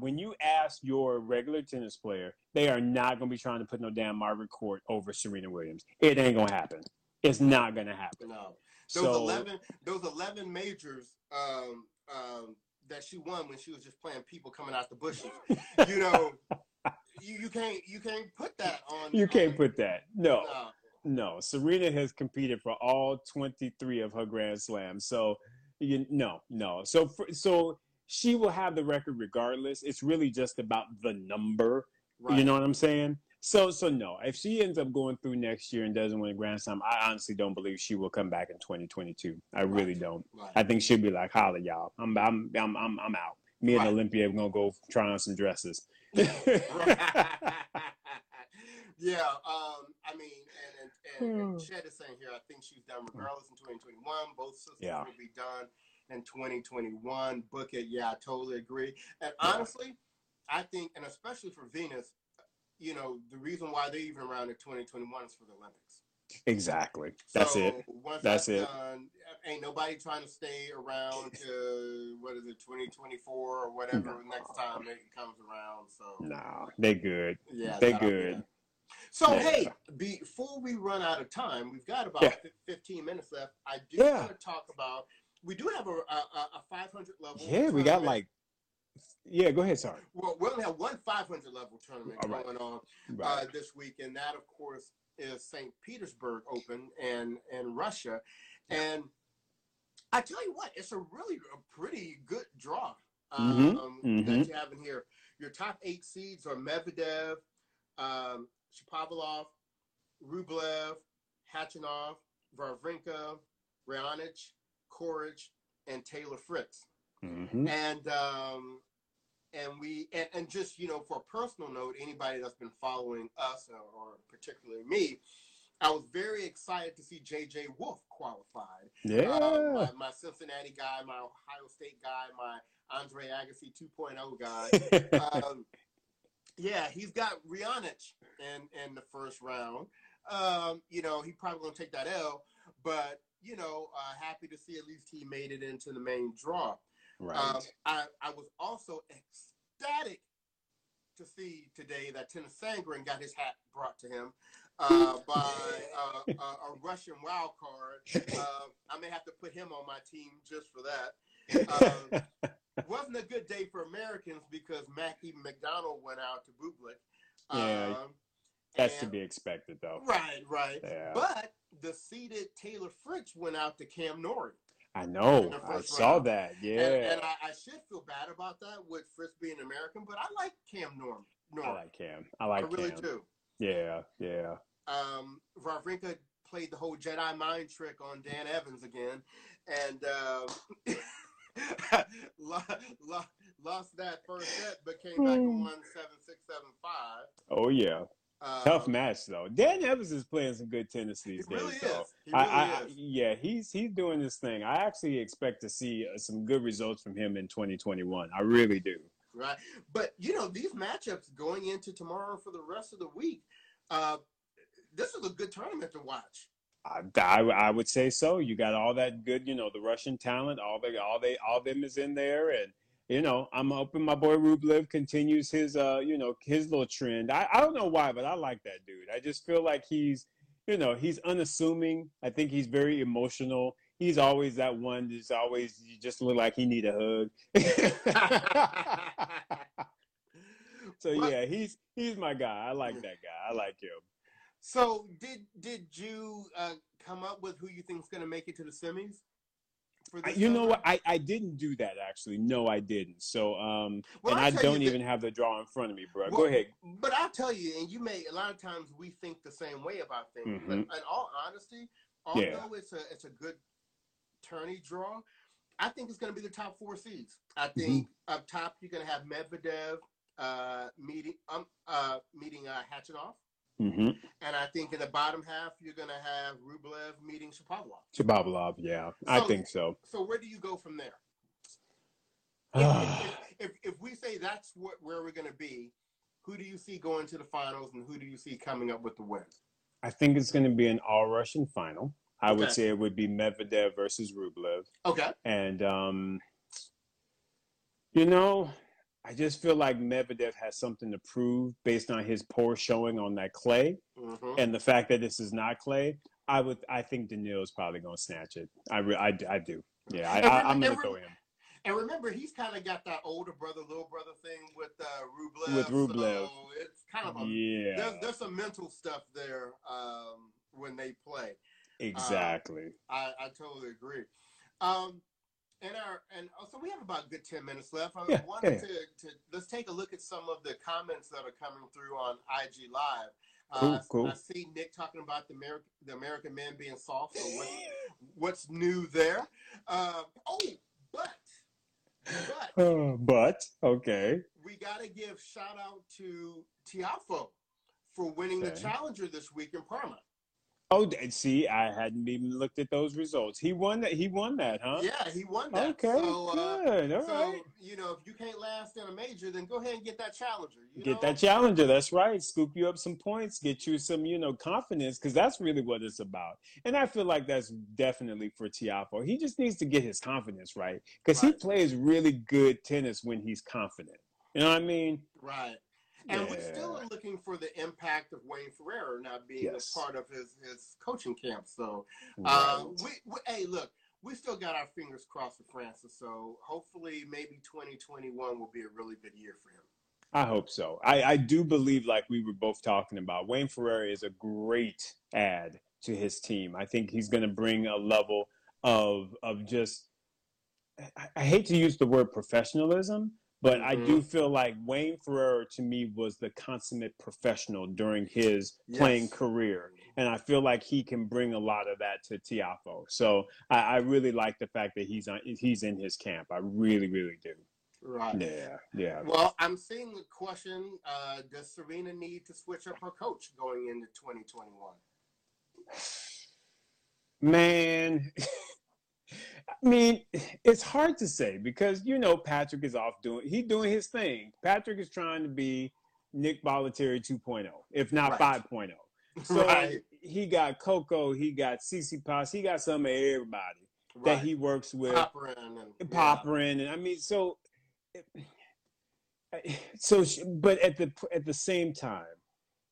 when you ask your regular tennis player, they are not going to be trying to put no damn Margaret Court over Serena Williams. It ain't going to happen. It's not going to happen. No. Those 11 majors that she won when she was just playing people coming out the bushes, you know, you can't put that on. You can't put that. No. Serena has competed for all 23 of her Grand Slams. So, no. So she will have the record regardless. It's really just about the number. Right. You know what I'm saying? So no, if she ends up going through next year and doesn't win a Grand Slam, I honestly don't believe she will come back in 2022. I really don't. Right. I think she'll be like, holla, y'all. I'm out. Me and Olympia are going to go try on some dresses. I mean, and Chet is saying here, I think she's done regardless in 2021. Both sisters will be done in 2021. Book it. Yeah, I totally agree. And honestly, I think, and especially for Venus, you know, the reason why they're even around in 2021 is for the Olympics. Exactly. That's it. Ain't nobody trying to stay around to, 2024 or whatever next time it comes around. So they good. Yeah, they good. So, hey, before we run out of time, we've got about 15 minutes left. I do want to talk about, we do have a 500 level. Yeah, tournament. We got go ahead, sorry. Well, we only have one 500 level tournament going on this week, and that, of course, is St. Petersburg Open and Russia. And I tell you what, it's a pretty good draw that you have in here. Your top 8 seeds are Medvedev, Shapovalov, Rublev, Khachanov, Vavrinka, Raonic, Koric, and Taylor Fritz. Mm-hmm. And just, you know, for a personal note, anybody that's been following us or particularly me, I was very excited to see J.J. Wolf qualified. Yeah. My Cincinnati guy, my Ohio State guy, my Andre Agassi 2.0 guy. He's got Raonic in the first round. You know, he probably going to take that L, but, you know, happy to see at least he made it into the main draw. Right. I was also ecstatic to see today that Dennis Sangren got his hat brought to him by a Russian wild card. I may have to put him on my team just for that. Wasn't a good day for Americans because Mackie McDonald went out to Bublik. That's to be expected, though. Right. Yeah. But the seeded Taylor Fritz went out to Cam Norrie. I know. I saw that. Yeah. And I should feel bad about that with Fritz being American, but I like Cam Norrie. I really do. Yeah. Vavrinka played the whole Jedi mind trick on Dan Evans again, and lost that first set, but came back and won 7-6, 7-5. Oh yeah. Tough match though. Dan Evans is playing some good tennis these days. He's doing this thing. I actually expect to see some good results from him in 2021. I really do. Right, but you know these matchups going into tomorrow for the rest of the week. This is a good tournament to watch. I would say so. You got all that good, the Russian talent, all them is in there. And, I'm hoping my boy Rublev continues his little trend. I don't know why, but I like that dude. I just feel like he's unassuming. I think he's very emotional. He's always that one that's always, you just look like he need a hug. So yeah, he's my guy. I like that guy. I like him. So did you come up with who you think's going to make it to the semis? You know what? I didn't do that actually. No, I didn't. So and I don't even have the draw in front of me, bro. Well, go ahead. But I'll tell you, and you may, a lot of times we think the same way about things. Mm-hmm. But in all honesty, although it's a good tourney draw, I think it's going to be the top four seeds. I think up top you're going to have Medvedev meeting Khachanov. Mm-hmm. And I think in the bottom half, you're going to have Rublev meeting Shapovalov. Yeah, so, I think so. So where do you go from there? If we say that's where we're going to be, who do you see going to the finals and who do you see coming up with the win? I think it's going to be an all-Russian final. I would say it would be Medvedev versus Rublev. Okay. And, I just feel like Medvedev has something to prove based on his poor showing on that clay, and the fact that this is not clay. I think Daniil's probably going to snatch it. I do. Yeah, I'm going to go him. And remember, he's kind of got that older brother, little brother thing with Rublev. So it's kind of there's some mental stuff there when they play. Exactly. I totally agree. So we have about a good 10 minutes left. I wanted to let's take a look at some of the comments that are coming through on IG Live. Cool. I see Nick talking about the American men being soft. So what's new there? Okay. We got to give shout out to Tiafoe for winning the Challenger this week in Parma. Oh, see, I hadn't even looked at those results. He won that, huh? Yeah, he won that. Okay, so, good. All right. If you can't last in a major, then go ahead and get that Challenger. That Challenger. That's right. Scoop you up some points, get you some, confidence, because that's really what it's about. And I feel like that's definitely for Tiafoe. He just needs to get his confidence right, because he plays really good tennis when he's confident. You know what I mean? Right. And we still are looking for the impact of Wayne Ferreira not being a part of his coaching camp. So, we still got our fingers crossed for Francis. So hopefully maybe 2021 will be a really good year for him. I hope so. I do believe, like we were both talking about, Wayne Ferreira is a great add to his team. I think he's going to bring a level of just, I hate to use the word professionalism, but I do feel like Wayne Ferreira, to me, was the consummate professional during his playing career. And I feel like he can bring a lot of that to Tiafoe. So I really like the fact that he's in his camp. I really, really do. Right. Yeah. Well, I'm seeing the question, does Serena need to switch up her coach going into 2021? Man... I mean, it's hard to say because, Patrick is off doing his thing. Patrick is trying to be Nick Bollettieri 2.0, if not 5.0. So he got Coco, he got Tsitsipas, he got some of everybody that he works with. Popyrin. And I mean, but at the same time,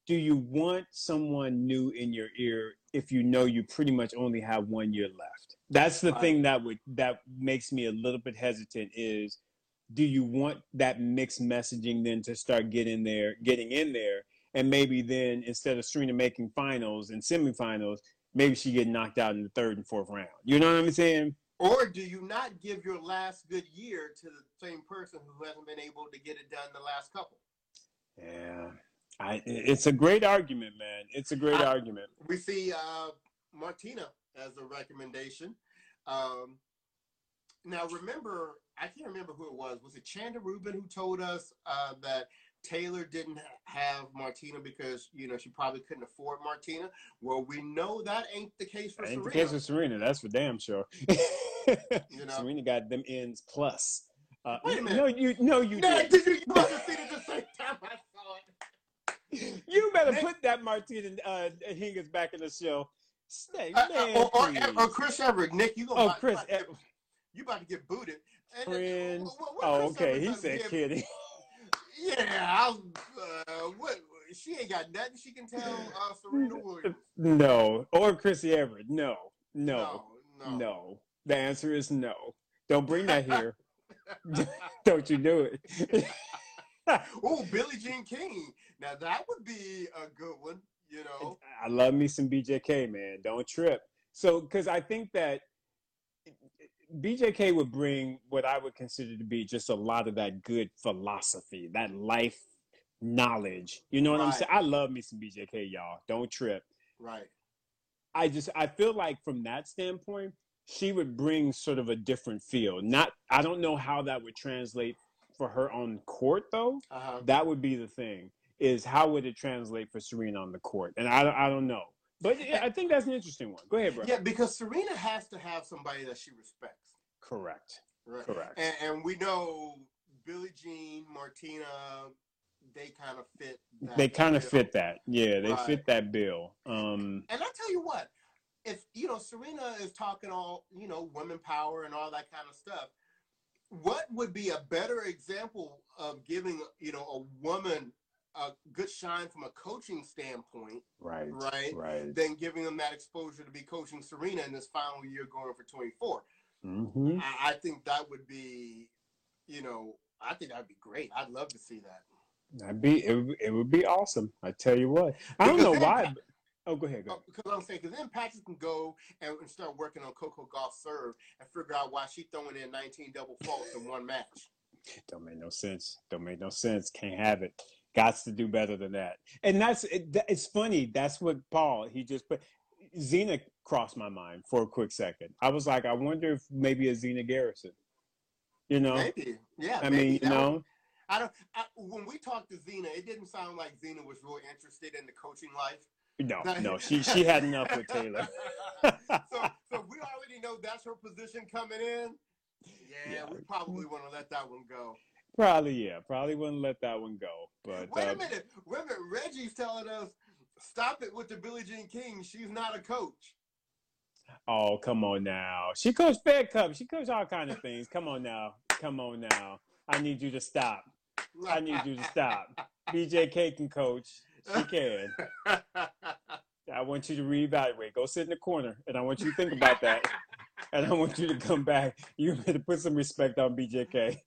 do you want someone new in your ear if you pretty much only have 1 year left? That's the thing that makes me a little bit hesitant is, do you want that mixed messaging then to start getting in there, and maybe then instead of Serena making finals and semifinals, maybe she get knocked out in the third and fourth round. You know what I'm saying? Or do you not give your last good year to the same person who hasn't been able to get it done the last couple? Yeah. It's a great argument, man. It's a great argument. We see Martina as a recommendation. Now, remember, I can't remember who it was. Was it Chanda Rubin who told us that Taylor didn't have Martina because, she probably couldn't afford Martina? Well, we know that ain't the case for Serena. Ain't the case for Serena. That's for damn sure. Serena got them ends plus. Wait a minute. No, you did. You must have seen it the same time I saw it. You better put that Martina Hingis back in the show. Snake man. Or Chris Everick, Nick. You gonna? Oh, you about to get booted. Friends. Oh, okay. He said kitty. Yeah, she ain't got nothing she can tell Serena Williams. No, or Chrissy Everett. No. The answer is no. Don't bring that here. Don't you do it. Oh, Billie Jean King. Now that would be a good one, you know. I love me some BJK, man. Don't trip. So, because I think that BJK would bring what I would consider to be just a lot of that good philosophy, that life knowledge. You know what I'm saying? I love me some BJK, y'all. Don't trip. Right. I feel like from that standpoint, she would bring sort of a different feel. I don't know how that would translate for her on court, though. Uh-huh. That would be the thing, is how would it translate for Serena on the court? And I don't know. But I think that's an interesting one. Go ahead, bro. Yeah, because Serena has to have somebody that she respects. Correct. Right. Correct. And we know Billie Jean, Martina, they kind of fit that. They kind of fit that. Yeah, they fit that bill. And I tell you what, if, you know, Serena is talking all, you know, women power and all that kind of stuff, what would be a better example of giving, you know, a woman a good shine from a coaching standpoint, right, than giving them that exposure to be coaching Serena in this final year going for 24? Mm-hmm. I think that would be, you know, I think that'd be great. I'd love to see that. It would be awesome. I tell you what. I don't know why. Oh, go ahead. Because I'm saying, because then Patrick can go and start working on Coco Gauff's serve and figure out why she's throwing in 19 double faults in one match. Don't make no sense. Can't have it. Gots to do better than that. And it's funny. That's what Paul, he just put. Zena crossed my mind for a quick second. I was like, I wonder if maybe a Zena Garrison. You know? Maybe. Yeah. I mean, you know. When we talked to Zena, it didn't sound like Zena was really interested in the coaching life. No, she had enough with Taylor. so we already know that's her position coming in. Yeah. We probably want to let that one go. Probably wouldn't let that one go. But wait a minute. Reggie's telling us, stop it with the Billie Jean King. She's not a coach. Oh, come on now. She coached Fed Cup. She coached all kinds of things. Come on now. I need you to stop. BJK can coach. She can. I want you to reevaluate. Go sit in the corner, and I want you to think about that. And I want you to come back. You better put some respect on BJK.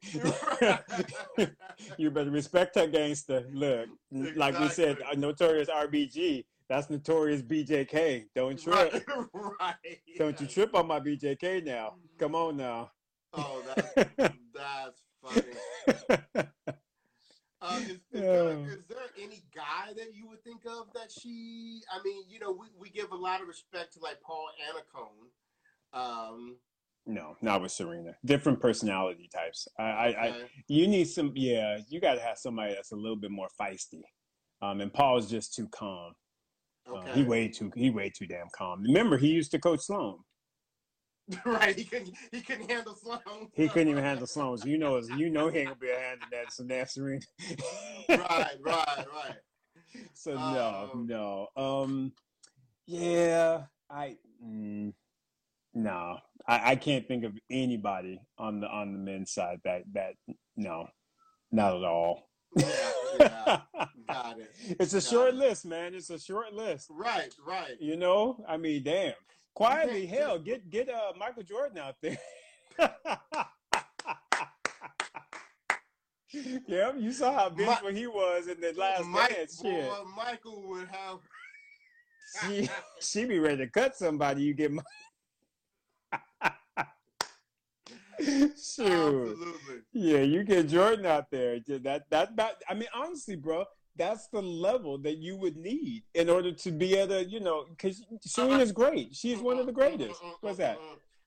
You better respect her gangster. Look, exactly. Like we said, Notorious RBG. That's Notorious BJK. Don't trip. Right. Don't you trip on my BJK now. Come on now. Oh, that's funny. Is there any guy that you would think of that she? I mean, you know, we give a lot of respect to like Paul Anacone. No, not with Serena. Different personality types. You need some. Yeah, you got to have somebody that's a little bit more feisty. And Paul's just too calm. Okay. He way too damn calm. Remember, he used to coach Sloane. Right, he couldn't handle Sloane. He couldn't even handle Sloane. So you know he ain't gonna be a hand in that. So that's Serena. Right. So no. I can't think of anybody on the men's side that no, not at all. Yeah, got it. It's a short list, man. It's a short list. Right. You know, I mean, damn. Quietly, hell, get Michael Jordan out there. Yeah, you saw how big he was in the last match. Michael would have. she be ready to cut somebody. You get shoot. Absolutely. Yeah, you get Jordan out there. That. I mean, honestly, bro. That's the level that you would need in order to be at a, you know, because Serena's great. She's one of the greatest. What's that?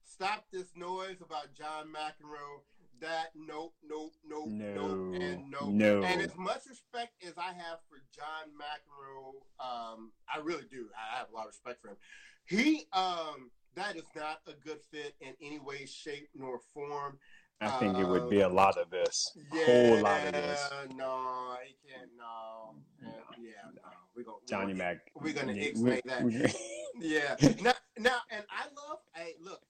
Stop this noise about John McEnroe. That, nope, and no. And as much respect as I have for John McEnroe, I really do. I have a lot of respect for him. He, that is not a good fit in any way, shape, nor form. I think it would be a lot of this. Yeah, whole lot of this. No, he can't. No. Johnny Mac. We're going to explain that. Yeah. Now, and I love, hey, look,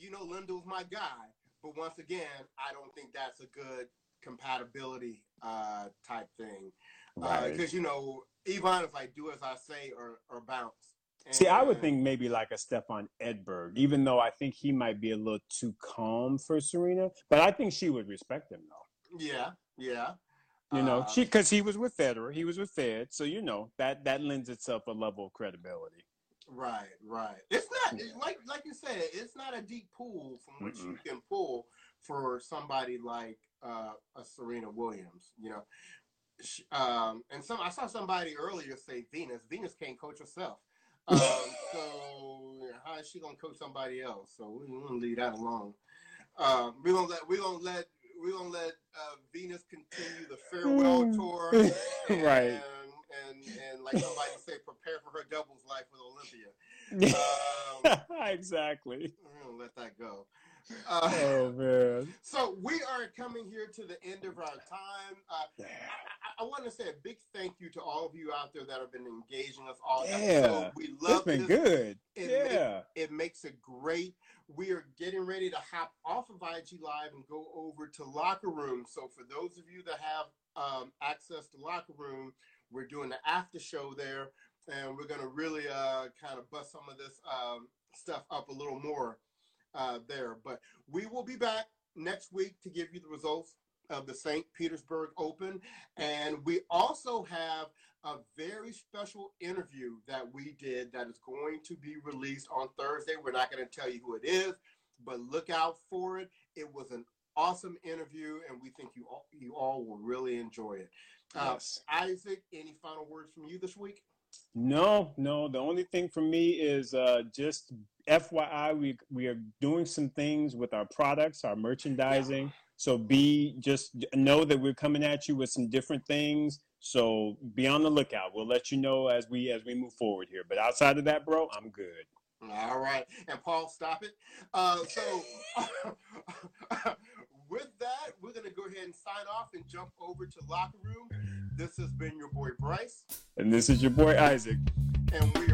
you know, Lindell's my guy. But once again, I don't think that's a good compatibility type thing. Because, right. You know, Yvonne is like, do as I say or bounce. See, I would think maybe like a Stefan Edberg, even though I think he might be a little too calm for Serena. But I think she would respect him, though. Yeah, yeah. You know, because he was with Federer, he was with Fed. So, you know, that lends itself a level of credibility. Right, right. It's not, like you said, it's not a deep pool from which you can pull for somebody like a Serena Williams, you know. And I saw somebody earlier say Venus. Venus can't coach herself. So how is she gonna coach somebody else? So we're gonna leave that alone. We're gonna let Venus continue the farewell tour, and, right? And like somebody said, prepare for her doubles life with Olympia. Exactly. We're gonna let that go. Oh man! So we are coming here to the end of our time. I want to say a big thank you to all of you out there that have been engaging us all episode. We love this. It's been good. It makes it great. We are getting ready to hop off of IG Live and go over to Locker Room. So for those of you that have access to Locker Room, we're doing the after show there, and we're going to really kind of bust some of this stuff up a little more there. But we will be back next week to give you the results of the St. Petersburg Open, and we also have a very special interview that we did that is going to be released on Thursday. We're not going to tell you who it is, but look out for it. It was an awesome interview, and we think you all will really enjoy it. Yes. Isaac, any final words from you this week? No. The only thing from me is just FYI, we are doing some things with our products, our merchandising. Yeah. So just know that we're coming at you with some different things. So be on the lookout. We'll let you know as we move forward here. But outside of that, bro, I'm good. All right. And Paul, stop it. With that, we're going to go ahead and sign off and jump over to Locker Room. This has been your boy Bryce. And this is your boy Isaac. And we are